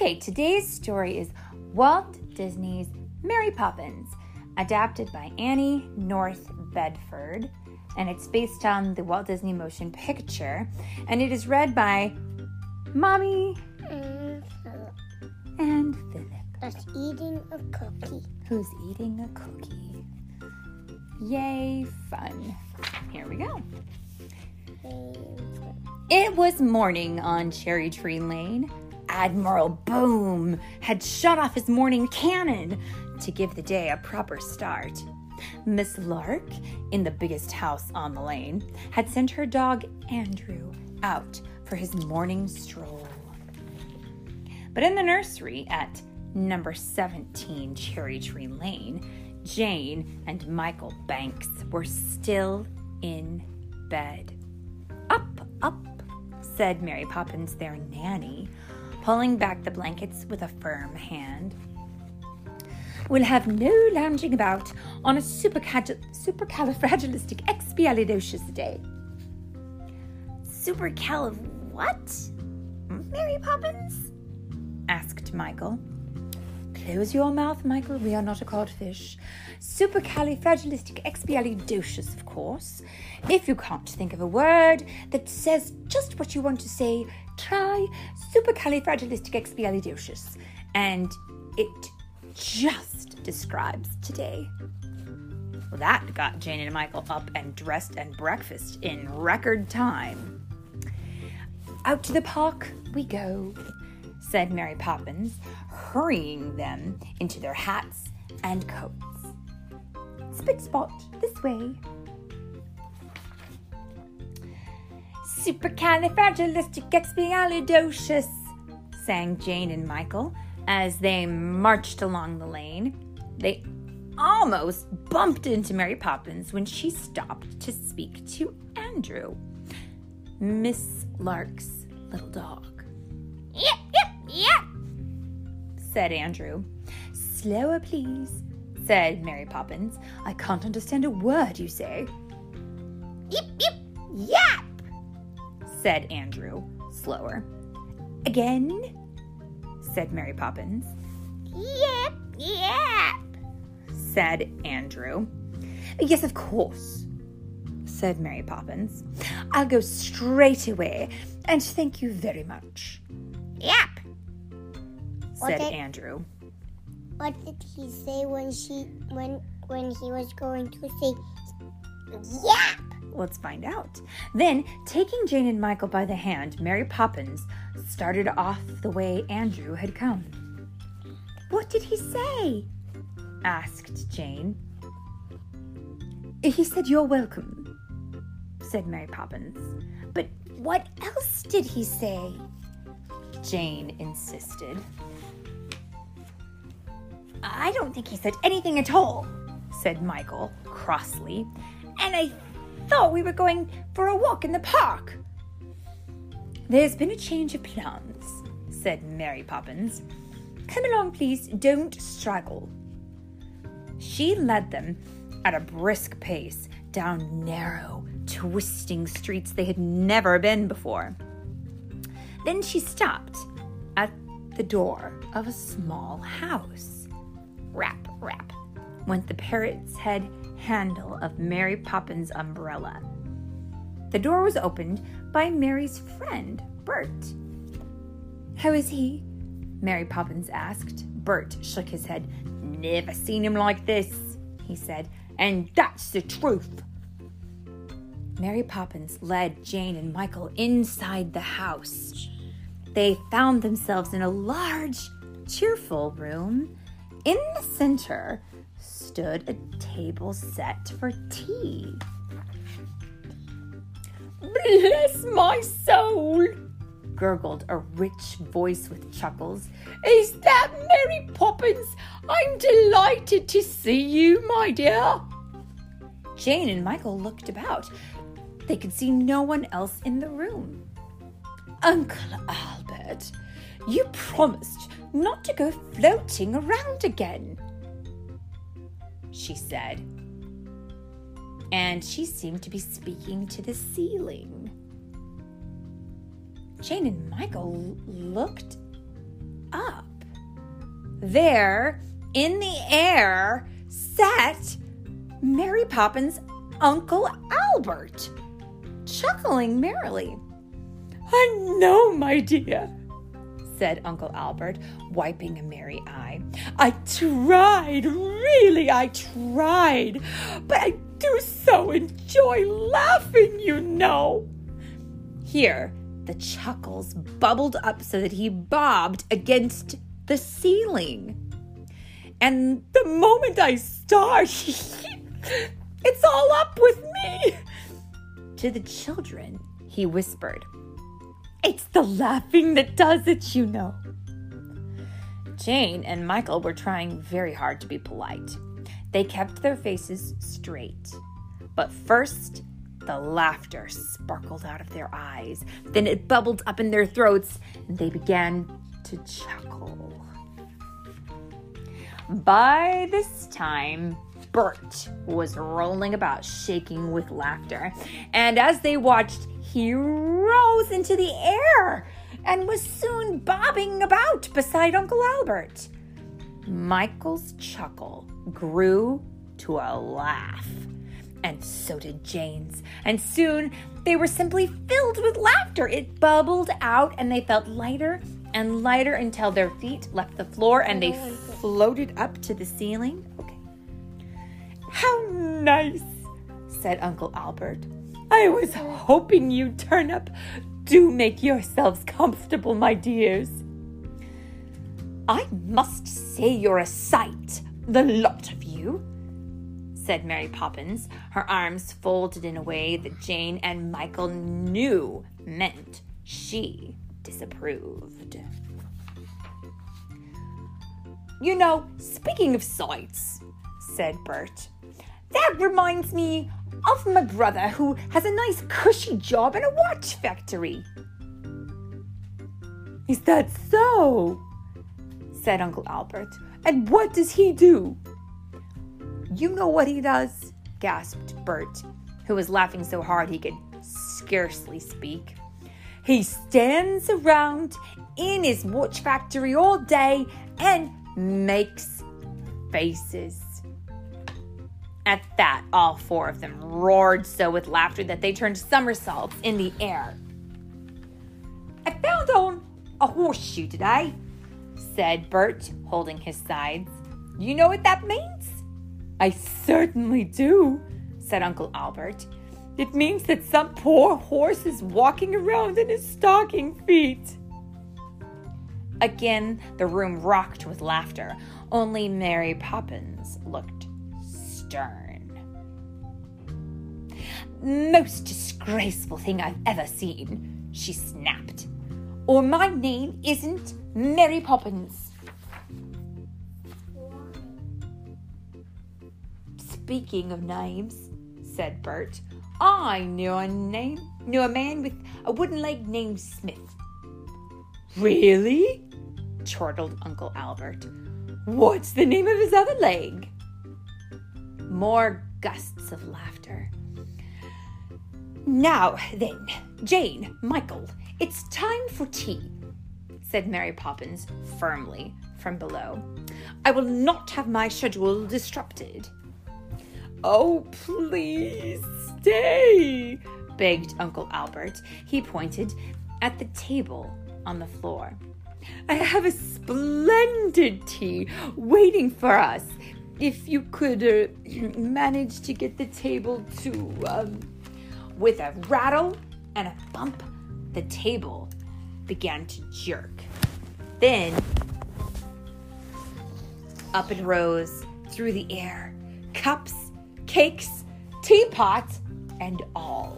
Okay, today's story is Walt Disney's Mary Poppins, adapted by Annie North Bedford, and it's based on the Walt Disney motion picture, and it is read by Mommy and Philip. Who's eating a cookie. Who's eating a cookie. Yay, fun. Here we go. It was morning on Cherry Tree Lane. Admiral Boom had shut off his morning cannon to give the day a proper start. Miss Lark, in the biggest house on the lane, had sent her dog Andrew out for his morning stroll. But in the nursery at number 17 Cherry Tree Lane, Jane and Michael Banks were still in bed. Up, up, said Mary Poppins, their nanny, pulling back the blankets with a firm hand. We'll have no lounging about on a supercalifragilisticexpialidocious day. What? Mary Poppins? Asked Michael. Close your mouth, Michael. We are not a codfish. Supercalifragilisticexpialidocious, of course. If you can't think of a word that says just what you want to say, try supercalifragilisticexpialidocious. And it just describes today. Well, that got Jane and Michael up and dressed and breakfast in record time. Out to the park we go, said Mary Poppins, hurrying them into their hats and coats. Spit spot, this way. Supercalifragilisticexpialidocious, sang Jane and Michael as they marched along the lane. They almost bumped into Mary Poppins when she stopped to speak to Andrew, Miss Lark's little dog. Yep, yep, yep, said Andrew. Slower, please, said Mary Poppins. I can't understand a word you say. Yip, yip, yap, said Andrew, slower. Again, said Mary Poppins. Yep, yep, said Andrew. Yes, of course, said Mary Poppins. I'll go straight away, and thank you very much. Yep, said Andrew. What did he say when he was going to say yap? Let's find out. Then, taking Jane and Michael by the hand, Mary Poppins started off the way Andrew had come. What did he say? Asked Jane. He said, you're welcome, said Mary Poppins. But what else did he say? Jane insisted. I don't think he said anything at all, said Michael crossly. And I thought we were going for a walk in the park. There's been a change of plans, said Mary Poppins. Come along, please. Don't straggle. She led them at a brisk pace down narrow, twisting streets they had never been before. Then she stopped at the door of a small house. Rap, rap, went the parrot's head handle of Mary Poppins' umbrella. The door was opened by Mary's friend, Bert. How is he? Mary Poppins asked. Bert shook his head. Never seen him like this, he said, and that's the truth. Mary Poppins led Jane and Michael inside the house. They found themselves in a large, cheerful room. In the center stood a table set for tea. Bless my soul, gurgled a rich voice with chuckles. Is that Mary Poppins? I'm delighted to see you, my dear. Jane and Michael looked about. They could see no one else in the room. Uncle Albert, you promised not to go floating around again, she said. And she seemed to be speaking to the ceiling. Jane and Michael looked up. there in the air sat Mary Poppins' Uncle Albert, chuckling merrily. "I know, my dear," said Uncle Albert, wiping a merry eye. "I tried, really I tried, but I do so enjoy laughing, you know." Here, the chuckles bubbled up so that he bobbed against the ceiling. "And the moment I start, it's all up with me." To the children, he whispered, "It's the laughing that does it, you know." Jane and Michael were trying very hard to be polite. They kept their faces straight. But first, the laughter sparkled out of their eyes. Then it bubbled up in their throats, and they began to chuckle. By this time, Bert was rolling about, shaking with laughter. And as they watched, he rose into the air and was soon bobbing about beside Uncle Albert. Michael's chuckle grew to a laugh, and so did Jane's, and soon they were simply filled with laughter. It bubbled out, and they felt lighter and lighter until their feet left the floor and they floated up to the ceiling. Okay. "How nice," said Uncle Albert. "I was hoping you'd turn up. Do make yourselves comfortable, my dears." "I must say you're a sight, the lot of you," said Mary Poppins, her arms folded in a way that Jane and Michael knew meant she disapproved. "You know, speaking of sights," said Bert, "that reminds me of my brother who has a nice cushy job in a watch factory." "Is that so?" said Uncle Albert. "And what does he do?" "You know what he does?" gasped Bert, who was laughing so hard he could scarcely speak. "He stands around in his watch factory all day and makes faces." At that, all four of them roared so with laughter that they turned somersaults in the air. "I found on a horseshoe today," said Bert, holding his sides. "You know what that means?" "I certainly do," said Uncle Albert. "It means that some poor horse is walking around in his stocking feet." Again, the room rocked with laughter. Only Mary Poppins looked stern. "Most disgraceful thing I've ever seen," she snapped, "or my name isn't Mary Poppins." "Speaking of names," said Bert, "I knew a man with a wooden leg named Smith." "Really?" chortled Uncle Albert. "What's the name of his other leg?" More gusts of laughter. "Now then, Jane, Michael, it's time for tea," said Mary Poppins firmly from below. "I will not have my schedule disrupted." "Oh, please stay," begged Uncle Albert. He pointed at the table on the floor. "I have a splendid tea waiting for us. If you could manage to get the table to—" With a rattle and a bump, the table began to jerk. Then up it rose through the air, cups, cakes, teapots, and all.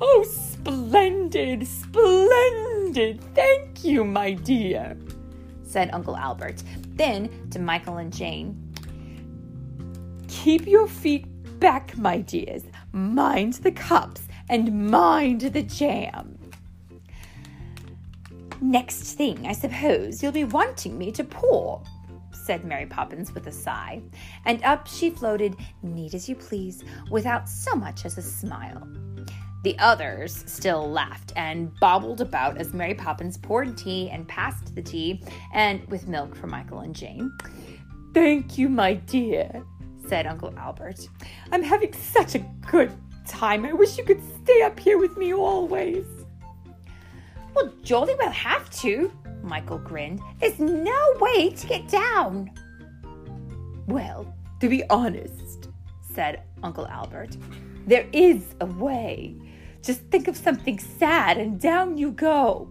"Oh, splendid, splendid! Thank you, my dear," said Uncle Albert. Then to Michael and Jane, "Keep your feet back, my dears. Mind the cups and mind the jam. Next thing, I suppose, you'll be wanting me to pour," said Mary Poppins with a sigh. And up she floated, neat as you please, without so much as a smile. The others still laughed and bobbled about as Mary Poppins poured tea and passed the tea, and with milk for Michael and Jane. "Thank you, my dear," said Uncle Albert. "I'm having such a good time. I wish you could stay up here with me always." "Well, jolly well have to," Michael grinned. "There's no way to get down." "Well, to be honest," said Uncle Albert, "there is a way. Just think of something sad and down you go."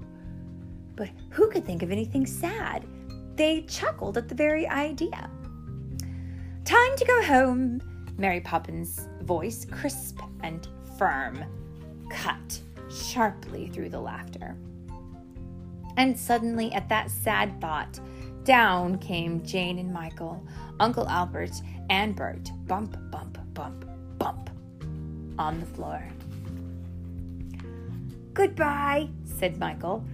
But who could think of anything sad? They chuckled at the very idea. "Time to go home," Mary Poppins' voice, crisp and firm, cut sharply through the laughter. And suddenly, at that sad thought, down came Jane and Michael, Uncle Albert and Bert, bump, bump, bump, bump, on the floor. "Goodbye," said Michael.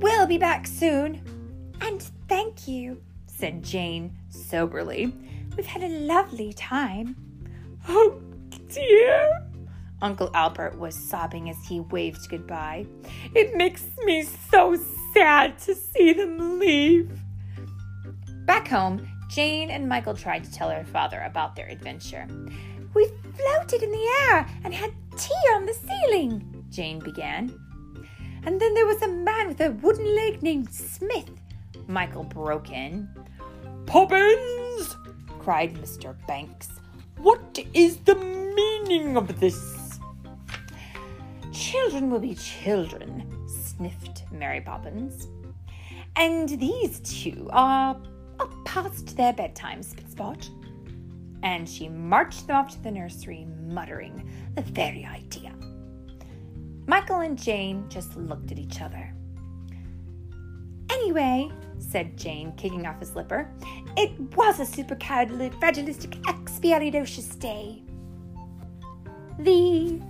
"We'll be back soon." "And thank you," said Jane soberly. "We've had a lovely time." "Oh, dear," Uncle Albert was sobbing as he waved goodbye. "It makes me so sad to see them leave." Back home, Jane and Michael tried to tell her father about their adventure. "We floated in the air and had tea on the ceiling," Jane began. "And then there was a man with a wooden leg named Smith," Michael broke in. "Poppins!" cried Mr. Banks. "What is the meaning of this?" "Children will be children," sniffed Mary Poppins. "And these two are up past their bedtime, Spitspot." And she marched them off to the nursery, muttering, "The very idea." Michael and Jane just looked at each other. "Anyway," said Jane, kicking off his slipper, "it was a supercalifragilisticexpialidocious day." The